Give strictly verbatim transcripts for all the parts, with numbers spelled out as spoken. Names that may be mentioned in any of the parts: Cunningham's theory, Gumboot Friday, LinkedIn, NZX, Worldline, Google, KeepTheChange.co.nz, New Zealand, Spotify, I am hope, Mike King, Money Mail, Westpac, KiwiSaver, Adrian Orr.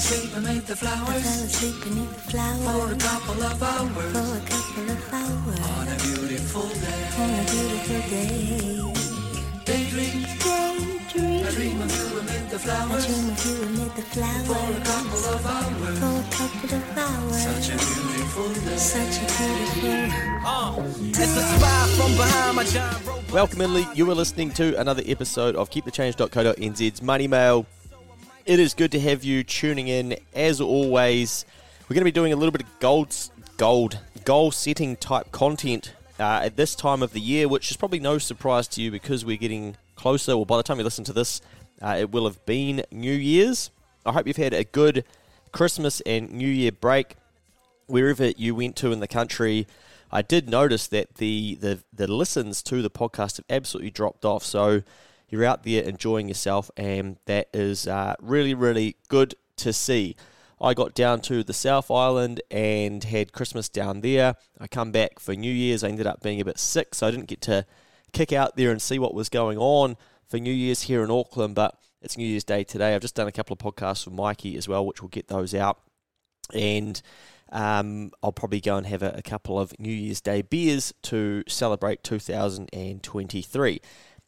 asleep beneath the flowers. I fell asleep beneath the flowers. For a couple of hours. For a couple of hours. On a beautiful day. On a beautiful day. Daydream. Daydream. I dream of you amid the flowers. I dream of you amid the flowers. For a couple of hours. For a couple of hours. Such a beautiful day. Such a beautiful day. Oh, it's a spy from behind my giant robot. Welcome in, Lee. You are listening to another episode of Keep The Change dot co dot n z's Money Mail. It is good to have you tuning in. As always, we're going to be doing a little bit of gold, gold, goal-setting type content uh, at this time of the year, which is probably no surprise to you because we're getting closer. Well, by the time you listen to this, uh, it will have been New Year's. I hope you've had a good Christmas and New Year break wherever you went to in the country. I did notice that the the, the listens to the podcast have absolutely dropped off, so you're out there enjoying yourself, and that is uh, really, really good to see. I got down to the South Island and had Christmas down there. I come back for New Year's. I ended up being a bit sick, so I didn't get to kick out there and see what was going on for New Year's here in Auckland, but it's New Year's Day today. I've just done a couple of podcasts with Mikey as well, which we'll get those out, and um, I'll probably go and have a, a couple of New Year's Day beers to celebrate two thousand twenty-three.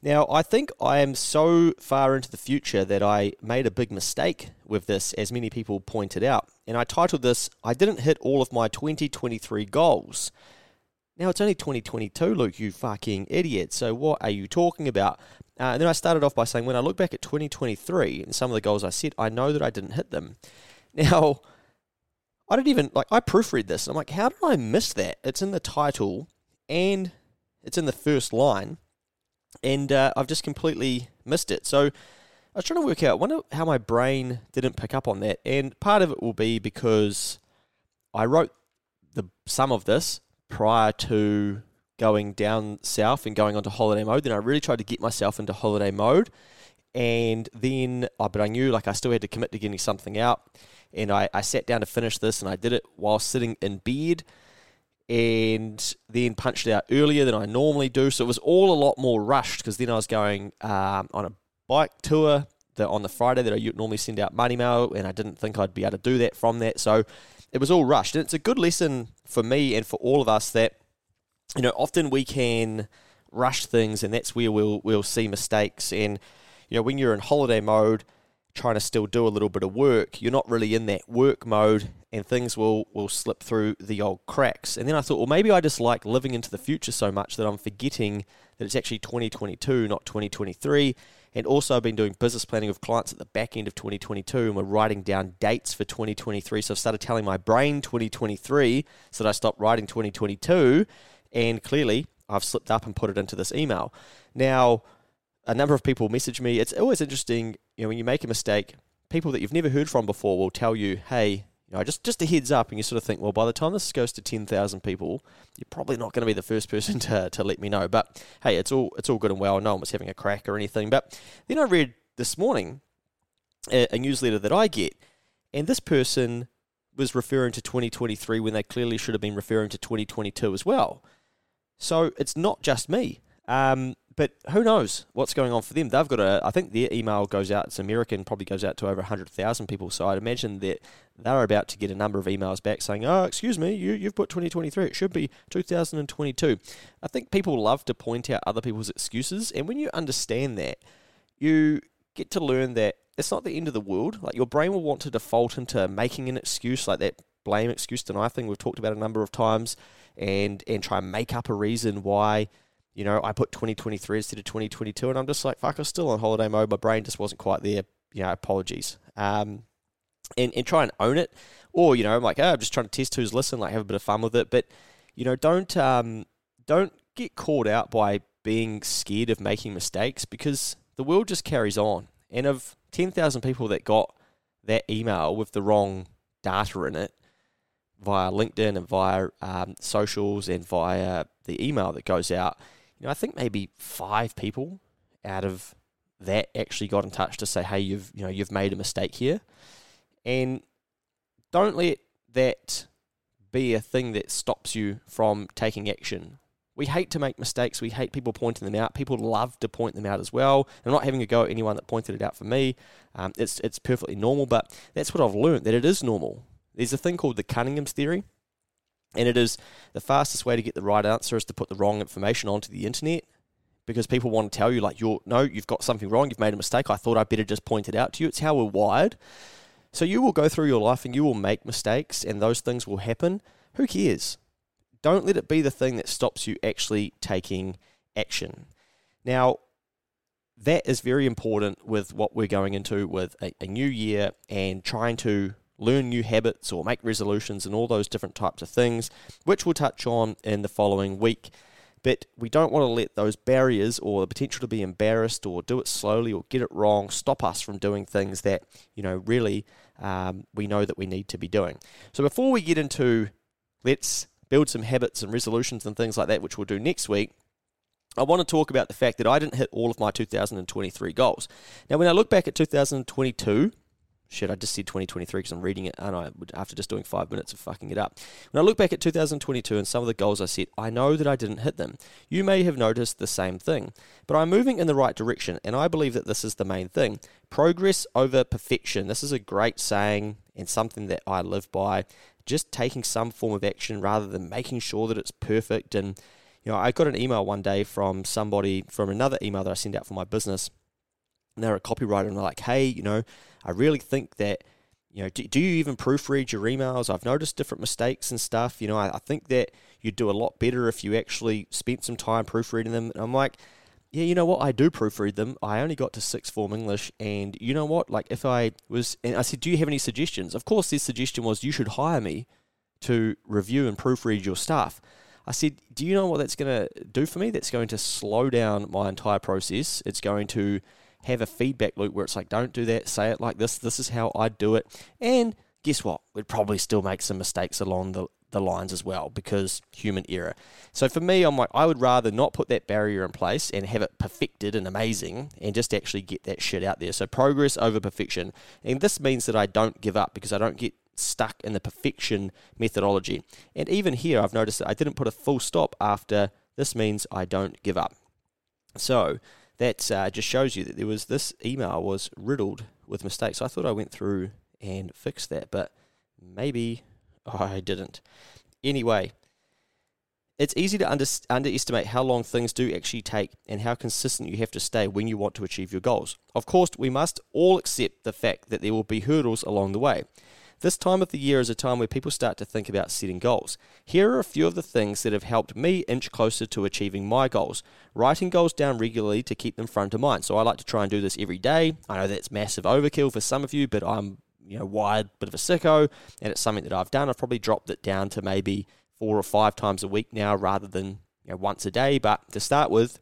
Now, I think I am so far into the future that I made a big mistake with this, as many people pointed out. And I titled this, I didn't hit all of my twenty twenty-three goals. Now, it's only twenty twenty-two, Luke, you fucking idiot. So what are you talking about? Uh, and then I started off by saying, when I look back at twenty twenty-three and some of the goals I set, I know that I didn't hit them. Now, I didn't even, like, I proofread this. And I'm like, how did I miss that? It's in the title and it's in the first line. And uh, I've just completely missed it. So I was trying to work out, I wonder how my brain didn't pick up on that. And part of it will be because I wrote the some of this prior to going down south and going onto holiday mode. Then I really tried to get myself into holiday mode. And then, oh, but I knew like I still had to commit to getting something out. And I, I sat down to finish this and I did it while sitting in bed, and then punched out earlier than I normally do. So it was all a lot more rushed because then I was going um, on a bike tour that on the Friday that I normally send out Money Mail, and I didn't think I'd be able to do that from that. So it was all rushed. And it's a good lesson for me and for all of us that, you know, often we can rush things, and that's where we'll we'll see mistakes. And, you know, when you're in holiday mode, trying to still do a little bit of work, you're not really in that work mode, and things will, will slip through the old cracks. And then I thought, well, maybe I just like living into the future so much that I'm forgetting that it's actually twenty twenty-two, not twenty twenty-three. And also I've been doing business planning with clients at the back end of twenty twenty-two, and we're writing down dates for twenty twenty-three. So I've started telling my brain twenty twenty-three so that I stopped writing twenty twenty-two, and clearly I've slipped up and put it into this email. Now, a number of people message me. It's always interesting, you know, when you make a mistake, people that you've never heard from before will tell you, hey, you know, just, just a heads up, and you sort of think, well, by the time this goes to ten thousand people, you're probably not going to be the first person to, to let me know. But, hey, it's all it's all good and well. No one was having a crack or anything. But then I read this morning a, a newsletter that I get, and this person was referring to twenty twenty-three when they clearly should have been referring to twenty twenty-two as well. So it's not just me. Um But who knows what's going on for them? They've got a, I think their email goes out, it's American, probably goes out to over one hundred thousand people. So I'd imagine that they're about to get a number of emails back saying, oh, excuse me, you, you've put twenty twenty-three. It should be two thousand twenty-two. I think people love to point out other people's excuses. And when you understand that, you get to learn that it's not the end of the world. Like your brain will want to default into making an excuse, like that blame, excuse, deny thing we've talked about a number of times, and, and try and make up a reason why. You know, I put twenty twenty-three instead of twenty twenty-two, and I'm just like, fuck, I was still on holiday mode. My brain just wasn't quite there. You know, apologies. Um, and, and try and own it. Or, you know, I'm like, oh, I'm just trying to test who's listening, like have a bit of fun with it. But, you know, don't um, don't get caught out by being scared of making mistakes, because the world just carries on. And of ten thousand people that got that email with the wrong data in it, via LinkedIn and via um, socials and via the email that goes out, you know, I think maybe five people out of that actually got in touch to say, hey, you've you know you've made a mistake here. And don't let that be a thing that stops you from taking action. We hate to make mistakes. We hate people pointing them out. People love to point them out as well. I'm not having a go at anyone that pointed it out for me. Um, it's it's perfectly normal, but that's what I've learned, that it is normal. There's a thing called the Cunningham's theory, and it is the fastest way to get the right answer is to put the wrong information onto the internet, because people want to tell you, like, you're no, you've got something wrong, you've made a mistake, I thought I'd better just point it out to you. It's how we're wired. So you will go through your life and you will make mistakes, and those things will happen. Who cares? Don't let it be the thing that stops you actually taking action. Now, that is very important with what we're going into with a, a new year and trying to learn new habits or make resolutions and all those different types of things, which we'll touch on in the following week. But we don't want to let those barriers or the potential to be embarrassed or do it slowly or get it wrong stop us from doing things that, you know, really um, we know that we need to be doing. So before we get into let's build some habits and resolutions and things like that, which we'll do next week, I want to talk about the fact that I didn't hit all of my two thousand twenty-three goals. Now, when I look back at two thousand twenty-two, shit, I just said twenty twenty-three because I'm reading it, aren't I, after just doing five minutes of fucking it up. When I look back at two thousand twenty-two and some of the goals I set, I know that I didn't hit them. You may have noticed the same thing, but I'm moving in the right direction, and I believe that this is the main thing. Progress over perfection. This is a great saying and something that I live by. Just taking some form of action rather than making sure that it's perfect. And, you know, I got an email one day from somebody, from another email that I send out for my business, and they're a copywriter, and they're like, hey, you know, I really think that, you know, do, do you even proofread your emails? I've noticed different mistakes and stuff. You know, I, I think that you'd do a lot better if you actually spent some time proofreading them. And I'm like, yeah, you know what, I do proofread them. I only got to sixth form English, and you know what, like if I was, and I said, do you have any suggestions? Of course, this suggestion was, you should hire me to review and proofread your stuff. I said, do you know what that's going to do for me? That's going to slow down my entire process. It's going to have a feedback loop where it's like, don't do that, say it like this, this is how I do it. And guess what? We'd probably still make some mistakes along the the lines as well, because human error. So for me, I'm like, I would rather not put that barrier in place and have it perfected and amazing and just actually get that shit out there. So progress over perfection. And this means that I don't give up, because I don't get stuck in the perfection methodology. And even here, I've noticed that I didn't put a full stop after this means I don't give up. So that uh, just shows you that there was, this email was riddled with mistakes. I thought I went through and fixed that, but maybe I didn't. Anyway, it's easy to under, underestimate how long things do actually take and how consistent you have to stay when you want to achieve your goals. Of course, we must all accept the fact that there will be hurdles along the way. This time of the year is a time where people start to think about setting goals. Here are a few of the things that have helped me inch closer to achieving my goals. Writing goals down regularly to keep them front of mind. So I like to try and do this every day. I know that's massive overkill for some of you, but I'm you know, wired, bit of a sicko, and it's something that I've done. I've probably dropped it down to maybe four or five times a week now rather than you know, once a day. But to start with,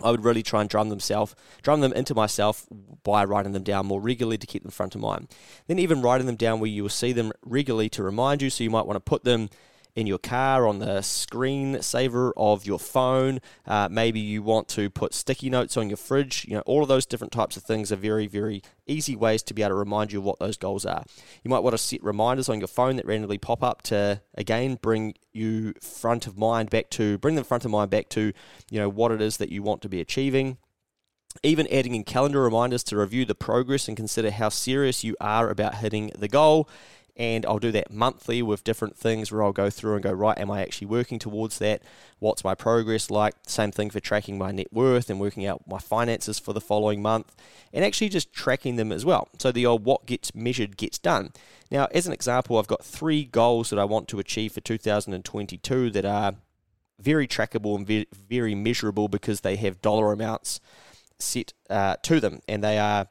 I would really try and drum themself, drum them into myself by writing them down more regularly to keep them front of mind. Then even writing them down where you will see them regularly to remind you, so you might want to put them in your car, on the screen saver of your phone. Uh, maybe you want to put sticky notes on your fridge. You know, all of those different types of things are very, very easy ways to be able to remind you of what those goals are. You might want to set reminders on your phone that randomly pop up to, again, bring you front of mind back to, bring them front of mind back to, you know, what it is that you want to be achieving. Even adding in calendar reminders to review the progress and consider how serious you are about hitting the goal. And I'll do that monthly with different things where I'll go through and go, right, am I actually working towards that? What's my progress like? Same thing for tracking my net worth and working out my finances for the following month, and actually just tracking them as well. So the old what gets measured gets done. Now, as an example, I've got three goals that I want to achieve for two thousand twenty-two that are very trackable and ve- very measurable, because they have dollar amounts set uh, to them, and they are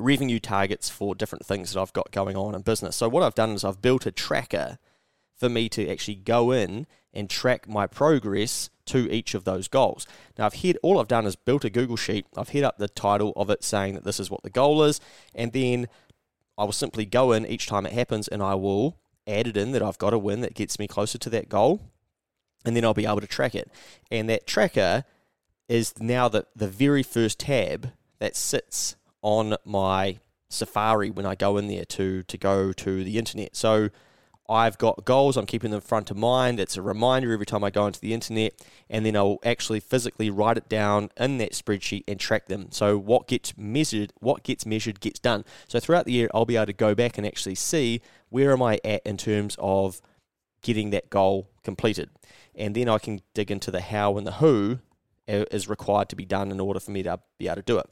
revenue targets for different things that I've got going on in business. So what I've done is I've built a tracker for me to actually go in and track my progress to each of those goals. Now, I've had, all I've done is built a Google sheet. I've had up the title of it saying that this is what the goal is, and then I will simply go in each time it happens, and I will add it in that I've got a win that gets me closer to that goal, and then I'll be able to track it. And that tracker is now the, the very first tab that sits on my Safari when I go in there to to go to the internet. So I've got goals. I'm keeping them front of mind. It's a reminder every time I go into the internet, and then I'll actually physically write it down in that spreadsheet and track them. So what gets measured, what gets measured gets done. So throughout the year, I'll be able to go back and actually see where am I at in terms of getting that goal completed. And then I can dig into the how and the who is required to be done in order for me to be able to do it.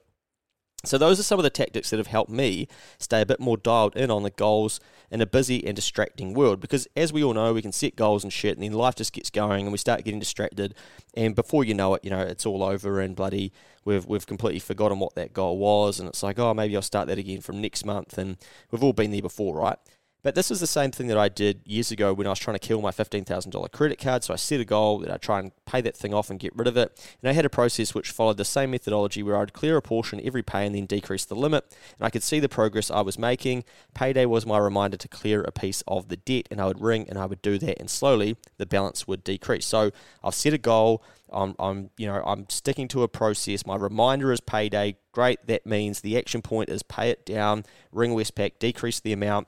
So those are some of the tactics that have helped me stay a bit more dialed in on the goals in a busy and distracting world. Because as we all know, we can set goals and shit, and then life just gets going, and we start getting distracted. And before you know it, you know, it's all over, and bloody we've we've completely forgotten what that goal was. And it's like, oh, maybe I'll start that again from next month. And we've all been there before, right? But this is the same thing that I did years ago when I was trying to kill my fifteen thousand dollars credit card. So I set a goal that I try and pay that thing off and get rid of it. And I had a process which followed the same methodology where I would clear a portion every pay and then decrease the limit. And I could see the progress I was making. Payday was my reminder to clear a piece of the debt, and I would ring and I would do that, and slowly the balance would decrease. So I've set a goal. I'm, I'm, you know, I'm sticking to a process. My reminder is payday. Great. That means the action point is pay it down, ring Westpac, decrease the amount,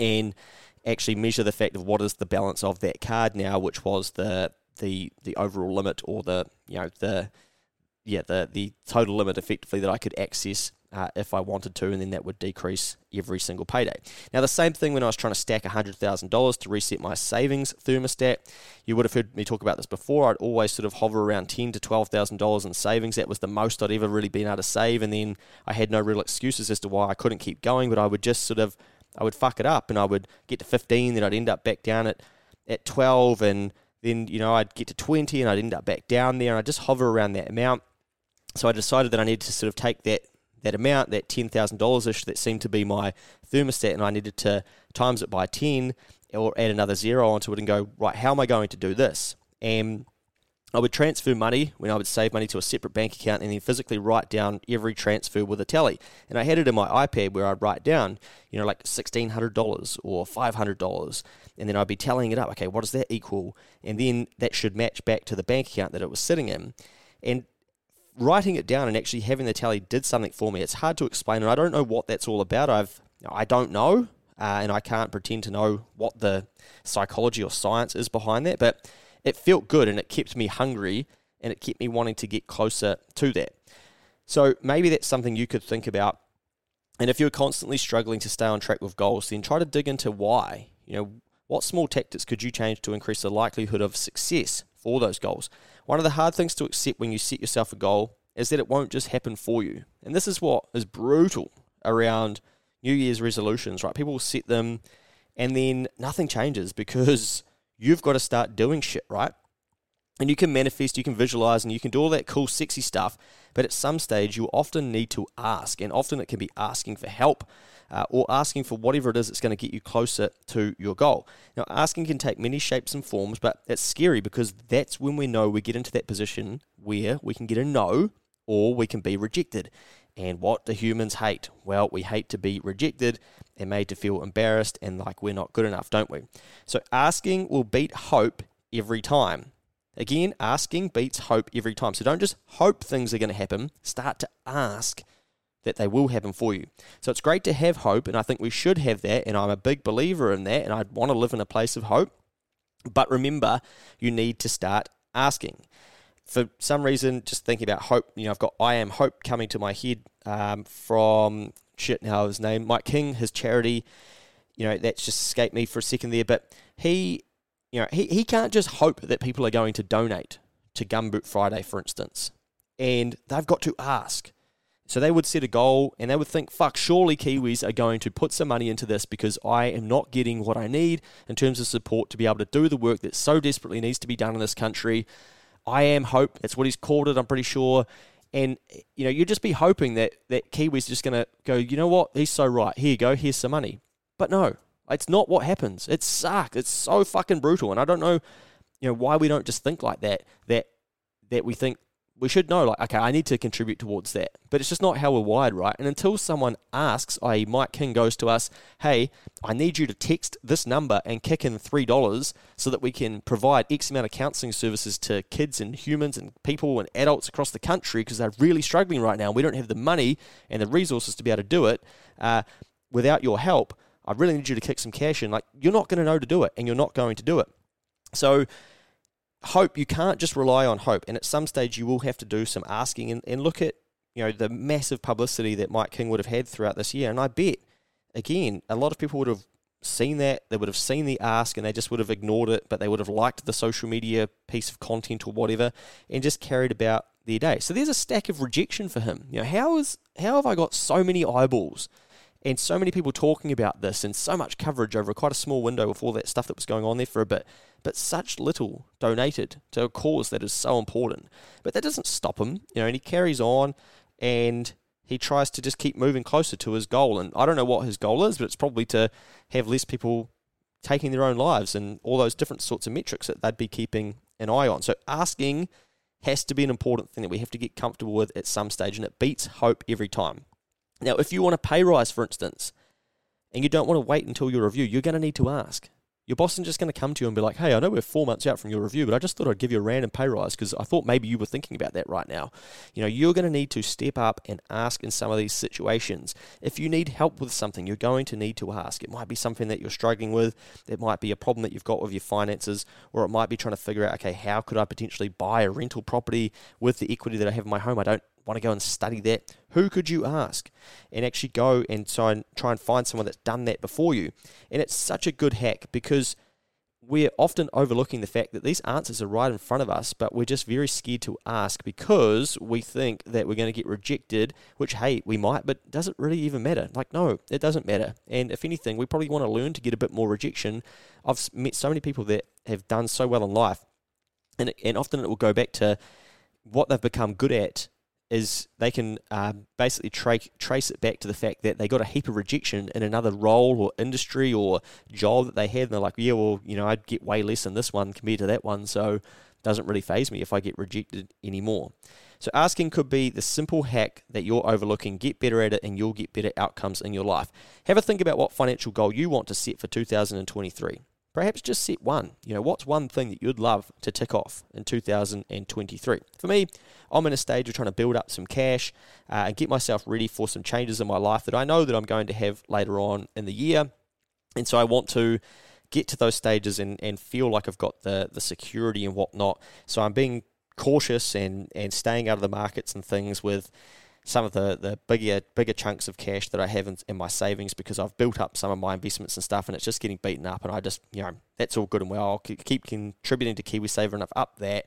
and actually measure the fact of what is the balance of that card now, which was the the the overall limit, or the you know the yeah the the total limit effectively that I could access uh, if I wanted to, and then that would decrease every single payday. Now the same thing when I was trying to stack one hundred thousand dollars to reset my savings thermostat. You would have heard me talk about this before. I'd always sort of hover around ten thousand to twelve thousand dollars in savings. That was the most I'd ever really been able to save, and then I had no real excuses as to why I couldn't keep going, but I would just sort of I would fuck it up, and I would get to fifteen, then I'd end up back down at, at twelve, and then, you know, I'd get to twenty, and I'd end up back down there, and I'd just hover around that amount. So I decided that I needed to sort of take that, that amount, that ten thousand dollars-ish that seemed to be my thermostat, and I needed to times it by ten or add another zero onto it and go, right, how am I going to do this? And I would transfer money when I would save money to a separate bank account, and then physically write down every transfer with a tally. And I had it in my iPad where I'd write down, you know, like sixteen hundred dollars or five hundred dollars, and then I'd be tallying it up. Okay, what does that equal? And then that should match back to the bank account that it was sitting in. And writing it down and actually having the tally did something for me. It's hard to explain, and I don't know what that's all about. I've, I don't know, uh, and I can't pretend to know what the psychology or science is behind that, but it felt good, and it kept me hungry, and it kept me wanting to get closer to that. So maybe that's something you could think about. And if you're constantly struggling to stay on track with goals, then try to dig into why. You know, what small tactics could you change to increase the likelihood of success for those goals? One of the hard things to accept when you set yourself a goal is that it won't just happen for you. And this is what is brutal around New Year's resolutions, right? People will set them, and then nothing changes because you've got to start doing shit, right? And you can manifest, you can visualize, and you can do all that cool, sexy stuff, but at some stage, you often need to ask, and often it can be asking for help uh, or asking for whatever it is that's going to get you closer to your goal. Now, asking can take many shapes and forms, but it's scary because that's when we know we get into that position where we can get a no or we can be rejected. And what do humans hate? Well, we hate to be rejected and made to feel embarrassed and like we're not good enough, don't we? So asking will beat hope every time. Again, asking beats hope every time. So don't just hope things are going to happen. Start to ask that they will happen for you. So it's great to have hope, and I think we should have that, and I'm a big believer in that, and I want to live in a place of hope. But remember, you need to start asking. For some reason, just thinking about hope, you know, I've got I Am Hope coming to my head um, from, shit now his name, Mike King, his charity, you know, that's just escaped me for a second there, but he, you know, he, he can't just hope that people are going to donate to Gumboot Friday, for instance, and they've got to ask. So they would set a goal, and they would think, fuck, surely Kiwis are going to put some money into this because I am not getting what I need in terms of support to be able to do the work that so desperately needs to be done in this country. I Am Hope, that's what he's called it, I'm pretty sure. And, you know, you'd just be hoping that, that Kiwi's just going to go, you know what, he's so right, here you go, here's some money. But no, it's not what happens. It sucks. It's so fucking brutal. And I don't know, you know, why we don't just think like that, that that we think we should know, like, okay, I need to contribute towards that. But it's just not how we're wired, right? And until someone asks, that is. Mike King goes to us, hey, I need you to text this number and kick in three dollars so that we can provide X amount of counselling services to kids and humans and people and adults across the country because they're really struggling right now. We don't have the money and the resources to be able to do it. Uh, without your help, I really need you to kick some cash in. Like, you're not going to know to do it, and you're not going to do it. So hope, you can't just rely on hope. And at some stage, you will have to do some asking and, and look at, you know, the massive publicity that Mike King would have had throughout this year. And I bet, again, a lot of people would have seen that, they would have seen the ask, and they just would have ignored it, but they would have liked the social media piece of content or whatever, and just carried about their day. So there's a stack of rejection for him. You know, how is how have I got so many eyeballs and so many people talking about this and so much coverage over quite a small window with all that stuff that was going on there for a bit, but such little donated to a cause that is so important? But that doesn't stop him, you know, and he carries on and he tries to just keep moving closer to his goal. And I don't know what his goal is, but it's probably to have less people taking their own lives and all those different sorts of metrics that they'd be keeping an eye on. So asking has to be an important thing that we have to get comfortable with at some stage, and it beats hope every time. Now, if you want a pay rise, for instance, and you don't want to wait until your review, you're going to need to ask. Your boss isn't just going to come to you and be like, hey, I know we're four months out from your review, but I just thought I'd give you a random pay rise because I thought maybe you were thinking about that right now. You know, you're going to need to step up and ask in some of these situations. If you need help with something, you're going to need to ask. It might be something that you're struggling with. It might be a problem that you've got with your finances, or it might be trying to figure out, okay, how could I potentially buy a rental property with the equity that I have in my home? I don't want to go and study that. Who could you ask? And actually go and try and find someone that's done that before you. And it's such a good hack, because we're often overlooking the fact that these answers are right in front of us, but we're just very scared to ask because we think that we're going to get rejected, which, hey, we might, but does it really even matter? Like, no, it doesn't matter. And if anything, we probably want to learn to get a bit more rejection. I've met so many people that have done so well in life, and, and often it will go back to what they've become good at is they can uh, basically tra- trace it back to the fact that they got a heap of rejection in another role or industry or job that they had, and they're like, yeah, well, you know, I'd get way less in this one compared to that one, so it doesn't really faze me if I get rejected anymore. So asking could be the simple hack that you're overlooking. Get better at it, and you'll get better outcomes in your life. Have a think about what financial goal you want to set for two thousand twenty-three. Perhaps just set one. You know, what's one thing that you'd love to tick off in two thousand twenty-three? For me, I'm in a stage of trying to build up some cash uh, and get myself ready for some changes in my life that I know that I'm going to have later on in the year. And so I want to get to those stages and, and feel like I've got the, the security and whatnot. So I'm being cautious and, and staying out of the markets and things with some of the, the bigger bigger chunks of cash that I have in, in my savings, because I've built up some of my investments and stuff, and it's just getting beaten up, and I just, you know, that's all good and well. I'll keep contributing to KiwiSaver, and I've upped that,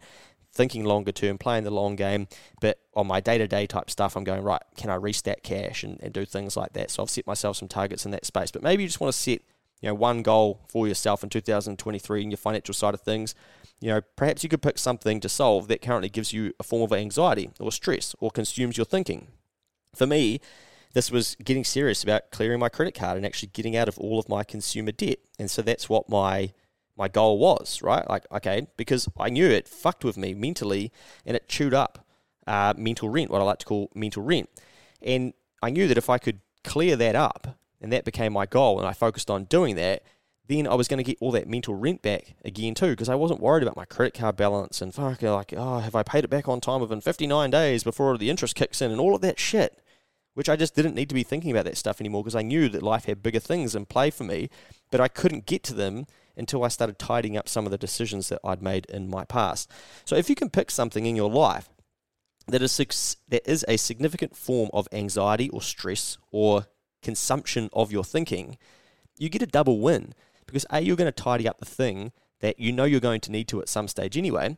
thinking longer term, playing the long game, but on my day-to-day type stuff, I'm going, right, can I restat cash and, and do things like that? So I've set myself some targets in that space. But maybe you just want to set, you know, one goal for yourself in two thousand twenty-three in your financial side of things. You know, perhaps you could pick something to solve that currently gives you a form of anxiety or stress or consumes your thinking. For me, this was getting serious about clearing my credit card and actually getting out of all of my consumer debt. And so that's what my my goal was, right? Like, okay, because I knew it fucked with me mentally, and it chewed up uh, mental rent, what I like to call mental rent. And I knew that if I could clear that up, and that became my goal, and I focused on doing that, then I was going to get all that mental rent back again too, because I wasn't worried about my credit card balance and fuck, like, oh, have I paid it back on time within fifty-nine days before the interest kicks in and all of that shit, which I just didn't need to be thinking about that stuff anymore, because I knew that life had bigger things in play for me, but I couldn't get to them until I started tidying up some of the decisions that I'd made in my past. So if you can pick something in your life that is that is a significant form of anxiety or stress or consumption of your thinking, you get a double win. Because A, you're going to tidy up the thing that you know you're going to need to at some stage anyway.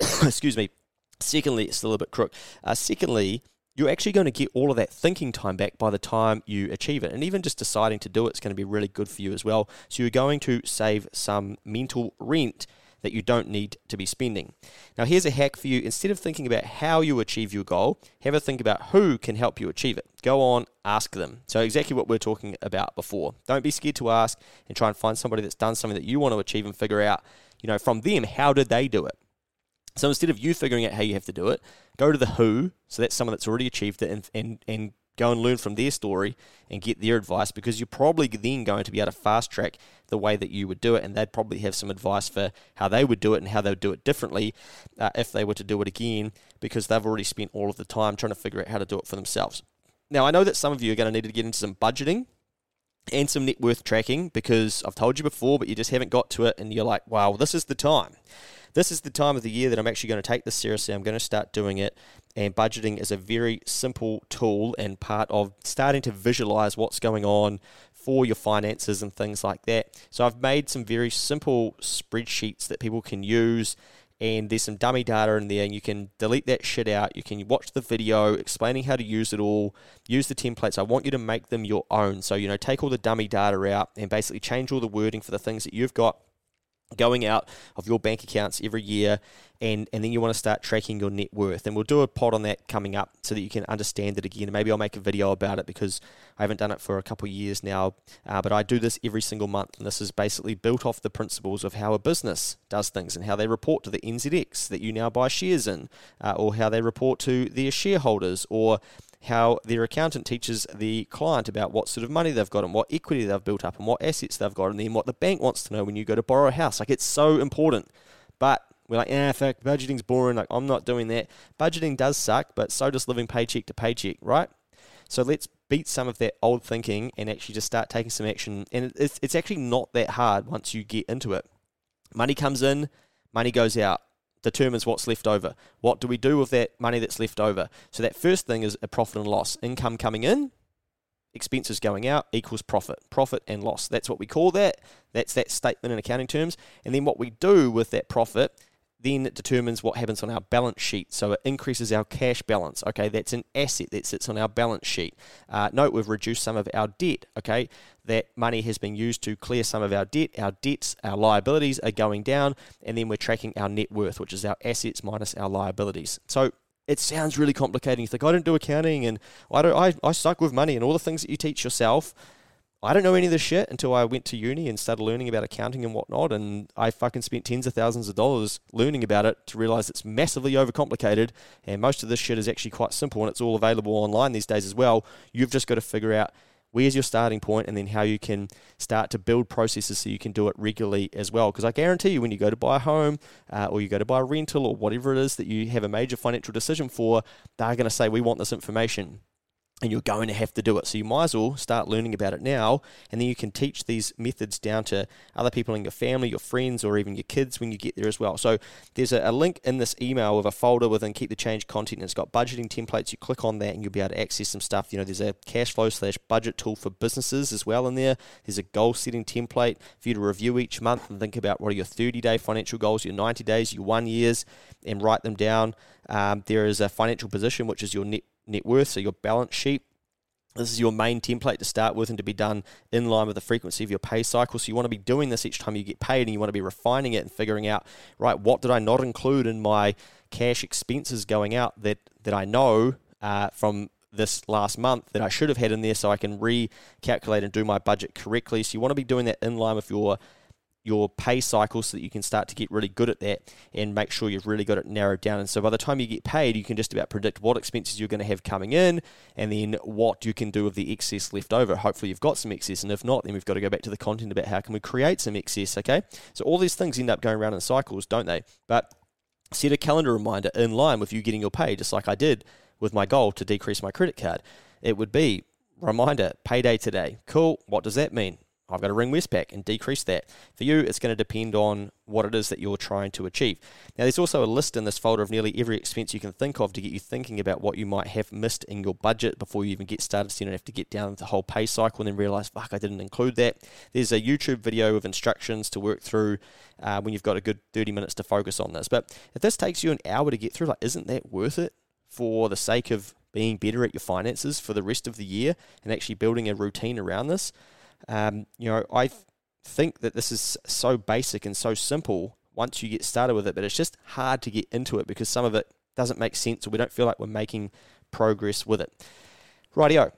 Excuse me. Secondly, it's still a bit crook. Uh, secondly, you're actually going to get all of that thinking time back by the time you achieve it. And even just deciding to do it is going to be really good for you as well. So you're going to save some mental rent that you don't need to be spending. Now, here's a hack for you. Instead of thinking about how you achieve your goal, have a think about who can help you achieve it. Go on, ask them. So exactly what we were talking about before. Don't be scared to ask, and try and find somebody that's done something that you want to achieve and figure out, you know, from them, how did they do it? So instead of you figuring out how you have to do it, go to the who, so that's someone that's already achieved it, and and, and go and learn from their story and get their advice, because you're probably then going to be able to fast track the way that you would do it, and they'd probably have some advice for how they would do it and how they would do it differently uh, if they were to do it again, because they've already spent all of the time trying to figure out how to do it for themselves. Now, I know that some of you are going to need to get into some budgeting and some net worth tracking, because I've told you before, but you just haven't got to it, and you're like, wow, this is the time. This is the time of the year that I'm actually going to take this seriously. I'm going to start doing it, and budgeting is a very simple tool and part of starting to visualize what's going on for your finances and things like that. So I've made some very simple spreadsheets that people can use, and there's some dummy data in there, and you can delete that shit out. You can watch the video explaining how to use it all, use the templates. I want you to make them your own. So, you know, take all the dummy data out and basically change all the wording for the things that you've got going out of your bank accounts every year, and, and then you want to start tracking your net worth. And we'll do a pod on that coming up so that you can understand it again. Maybe I'll make a video about it, because I haven't done it for a couple of years now, uh, but I do this every single month, and this is basically built off the principles of how a business does things and how they report to the N Z X that you now buy shares in, uh, or how they report to their shareholders, or how their accountant teaches the client about what sort of money they've got and what equity they've built up and what assets they've got, and then what the bank wants to know when you go to borrow a house. Like, it's so important. But we're like, eh, fuck, budgeting's boring. Like, I'm not doing that. Budgeting does suck, but so does living paycheck to paycheck, right? So let's beat some of that old thinking and actually just start taking some action. And it's, it's actually not that hard once you get into it. Money comes in, money goes out. Determines what's left over. What do we do with that money that's left over? So that first thing is a profit and loss. Income coming in, expenses going out equals profit. Profit and loss. That's what we call that. That's that statement in accounting terms. And then what we do with that profit then determines what happens on our balance sheet. So it increases our cash balance. Okay, that's an asset that sits on our balance sheet. Uh, note, we've reduced some of our debt. Okay, that money has been used to clear some of our debt. Our debts, our liabilities are going down, and then we're tracking our net worth, which is our assets minus our liabilities. So it sounds really complicated. You think, I don't do accounting, and I don't. I, I suck with money, and all the things that you teach yourself. I don't know any of this shit until I went to uni and started learning about accounting and whatnot, and I fucking spent tens of thousands of dollars learning about it to realise it's massively overcomplicated, and most of this shit is actually quite simple, and it's all available online these days as well. You've just got to figure out where's your starting point, and then how you can start to build processes so you can do it regularly as well. Because I guarantee you, when you go to buy a home, uh, or you go to buy a rental, or whatever it is that you have a major financial decision for, they're going to say, we want this information. And you're going to have to do it. So you might as well start learning about it now, and then you can teach these methods down to other people in your family, your friends, or even your kids when you get there as well. So there's a, a link in this email with a folder within Keep the Change content, and it's got budgeting templates. You click on that and you'll be able to access some stuff. You know, there's a cash flow slash budget tool for businesses as well in there. There's a goal setting template for you to review each month and think about what are your thirty-day financial goals, your ninety days, your one years, and write them down. Um, there is a financial position, which is your net net worth, so your balance sheet. This is your main template to start with and to be done in line with the frequency of your pay cycle. So you want to be doing this each time you get paid, and you want to be refining it and figuring out, right, what did I not include in my cash expenses going out that, that I know uh, from this last month that I should have had in there, so I can recalculate and do my budget correctly. So you want to be doing that in line with your your pay cycle so that you can start to get really good at that and make sure you've really got it narrowed down. And so by the time you get paid, you can just about predict what expenses you're going to have coming in, and then what you can do with the excess left over. Hopefully you've got some excess, and if not, then we've got to go back to the content about how can we create some excess, okay? So all these things end up going around in cycles, don't they? But set a calendar reminder in line with you getting your pay, just like I did with my goal to decrease my credit card. It would be, reminder, payday today. Cool, what does that mean? I've got to ring Westpac and decrease that. For you, it's going to depend on what it is that you're trying to achieve. Now, there's also a list in this folder of nearly every expense you can think of to get you thinking about what you might have missed in your budget before you even get started, so you don't have to get down the whole pay cycle and then realize, fuck, I didn't include that. There's a YouTube video with instructions to work through uh, when you've got a good thirty minutes to focus on this. But if this takes you an hour to get through, like, isn't that worth it for the sake of being better at your finances for the rest of the year and actually building a routine around this? Um, you know, I think that this is so basic and so simple once you get started with it, but it's just hard to get into it because some of it doesn't make sense, or we don't feel like we're making progress with it. Rightio.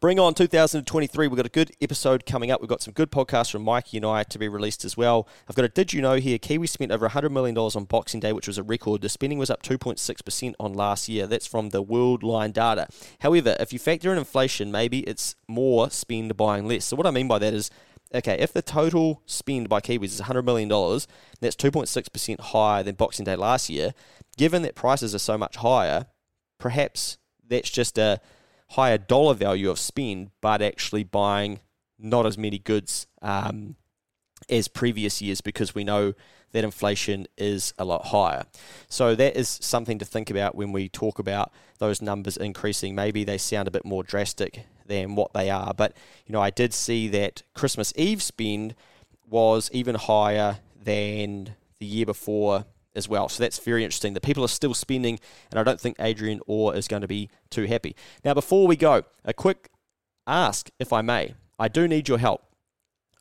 Bring on two thousand twenty-three. We've got a good episode coming up. We've got some good podcasts from Mikey and I to be released as well. I've got a Did You Know here. Kiwi spent over one hundred million dollars on Boxing Day, which was a record. The spending was up two point six percent on last year. That's from the Worldline data. However, if you factor in inflation, maybe it's more spend buying less. So what I mean by that is, okay, if the total spend by Kiwis is one hundred million dollars, that's two point six percent higher than Boxing Day last year. Given that prices are so much higher, perhaps that's just a higher dollar value of spend, but actually buying not as many goods um, as previous years, because we know that inflation is a lot higher. So that is something to think about when we talk about those numbers increasing. Maybe they sound a bit more drastic than what they are. But, you know, I did see that Christmas Eve spend was even higher than the year before as well. So that's very interesting that people are still spending, and I don't think Adrian Orr is going to be too happy. Now, before we go, a quick ask, if I may. I do need your help.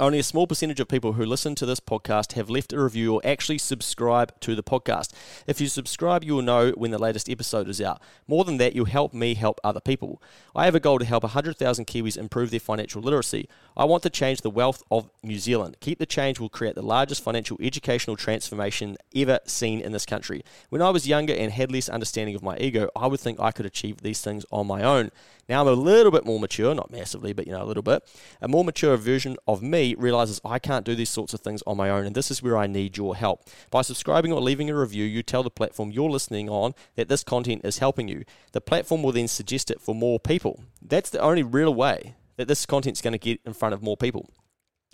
Only a small percentage of people who listen to this podcast have left a review or actually subscribe to the podcast. If you subscribe, you will know when the latest episode is out. More than that, you'll help me help other people. I have a goal to help one hundred thousand Kiwis improve their financial literacy. I want to change the wealth of New Zealand. Keep the Change will create the largest financial educational transformation ever seen in this country. When I was younger and had less understanding of my ego, I would think I could achieve these things on my own. Now I'm a little bit more mature, not massively, but you know, a little bit. A more mature version of me realizes I can't do these sorts of things on my own, and this is where I need your help. By subscribing or leaving a review, you tell the platform you're listening on that this content is helping you. The platform will then suggest it for more people. That's the only real way that this content's going to get in front of more people.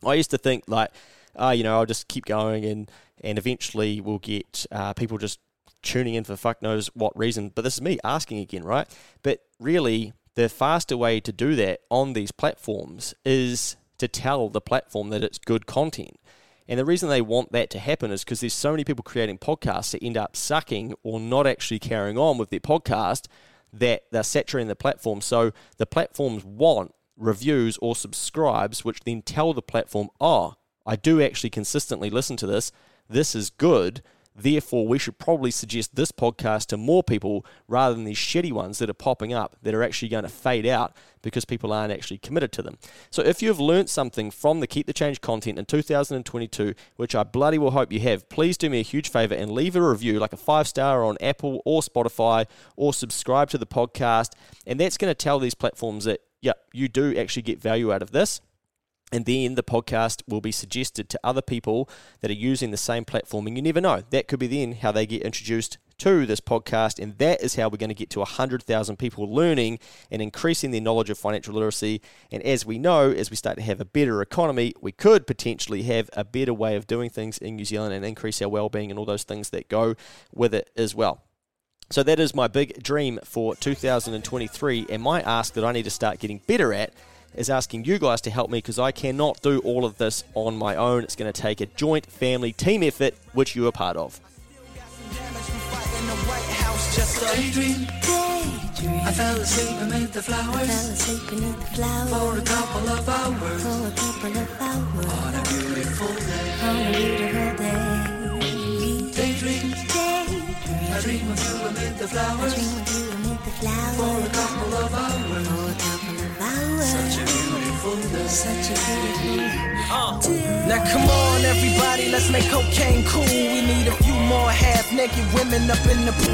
I used to think like, uh, you know, I'll just keep going and, and eventually we'll get uh, people just tuning in for fuck knows what reason, but this is me asking again, right? But really, the faster way to do that on these platforms is to tell the platform that it's good content. And the reason they want that to happen is because there's so many people creating podcasts that end up sucking or not actually carrying on with their podcast, that they're saturating the platform. So the platforms want reviews or subscribes, which then tell the platform, oh, I do actually consistently listen to this. This is good. Therefore, we should probably suggest this podcast to more people rather than these shitty ones that are popping up that are actually going to fade out because people aren't actually committed to them. So if you've learned something from the Keep the Change content in two thousand twenty-two, which I bloody well hope you have, please do me a huge favour and leave a review, like a five-star on Apple or Spotify, or subscribe to the podcast. And that's going to tell these platforms that, yep, you do actually get value out of this. And then the podcast will be suggested to other people that are using the same platform. And you never know, that could be then how they get introduced to this podcast. And that is how we're going to get to one hundred thousand people learning and increasing their knowledge of financial literacy. And as we know, as we start to have a better economy, we could potentially have a better way of doing things in New Zealand and increase our well-being and all those things that go with it as well. So that is my big dream for two thousand twenty-three. And my ask that I need to start getting better at is asking you guys to help me, because I cannot do all of this on my own. It's going to take a joint family team effort, which you are part of. I fell asleep amid the flowers for a couple of hours on a beautiful day. Daydream, I dream of you amid the flowers for a couple of hours. Such a beautiful day. Such a beautiful day. Uh, now come on everybody, let's make cocaine cool. We need a few more half-naked women up in the pool.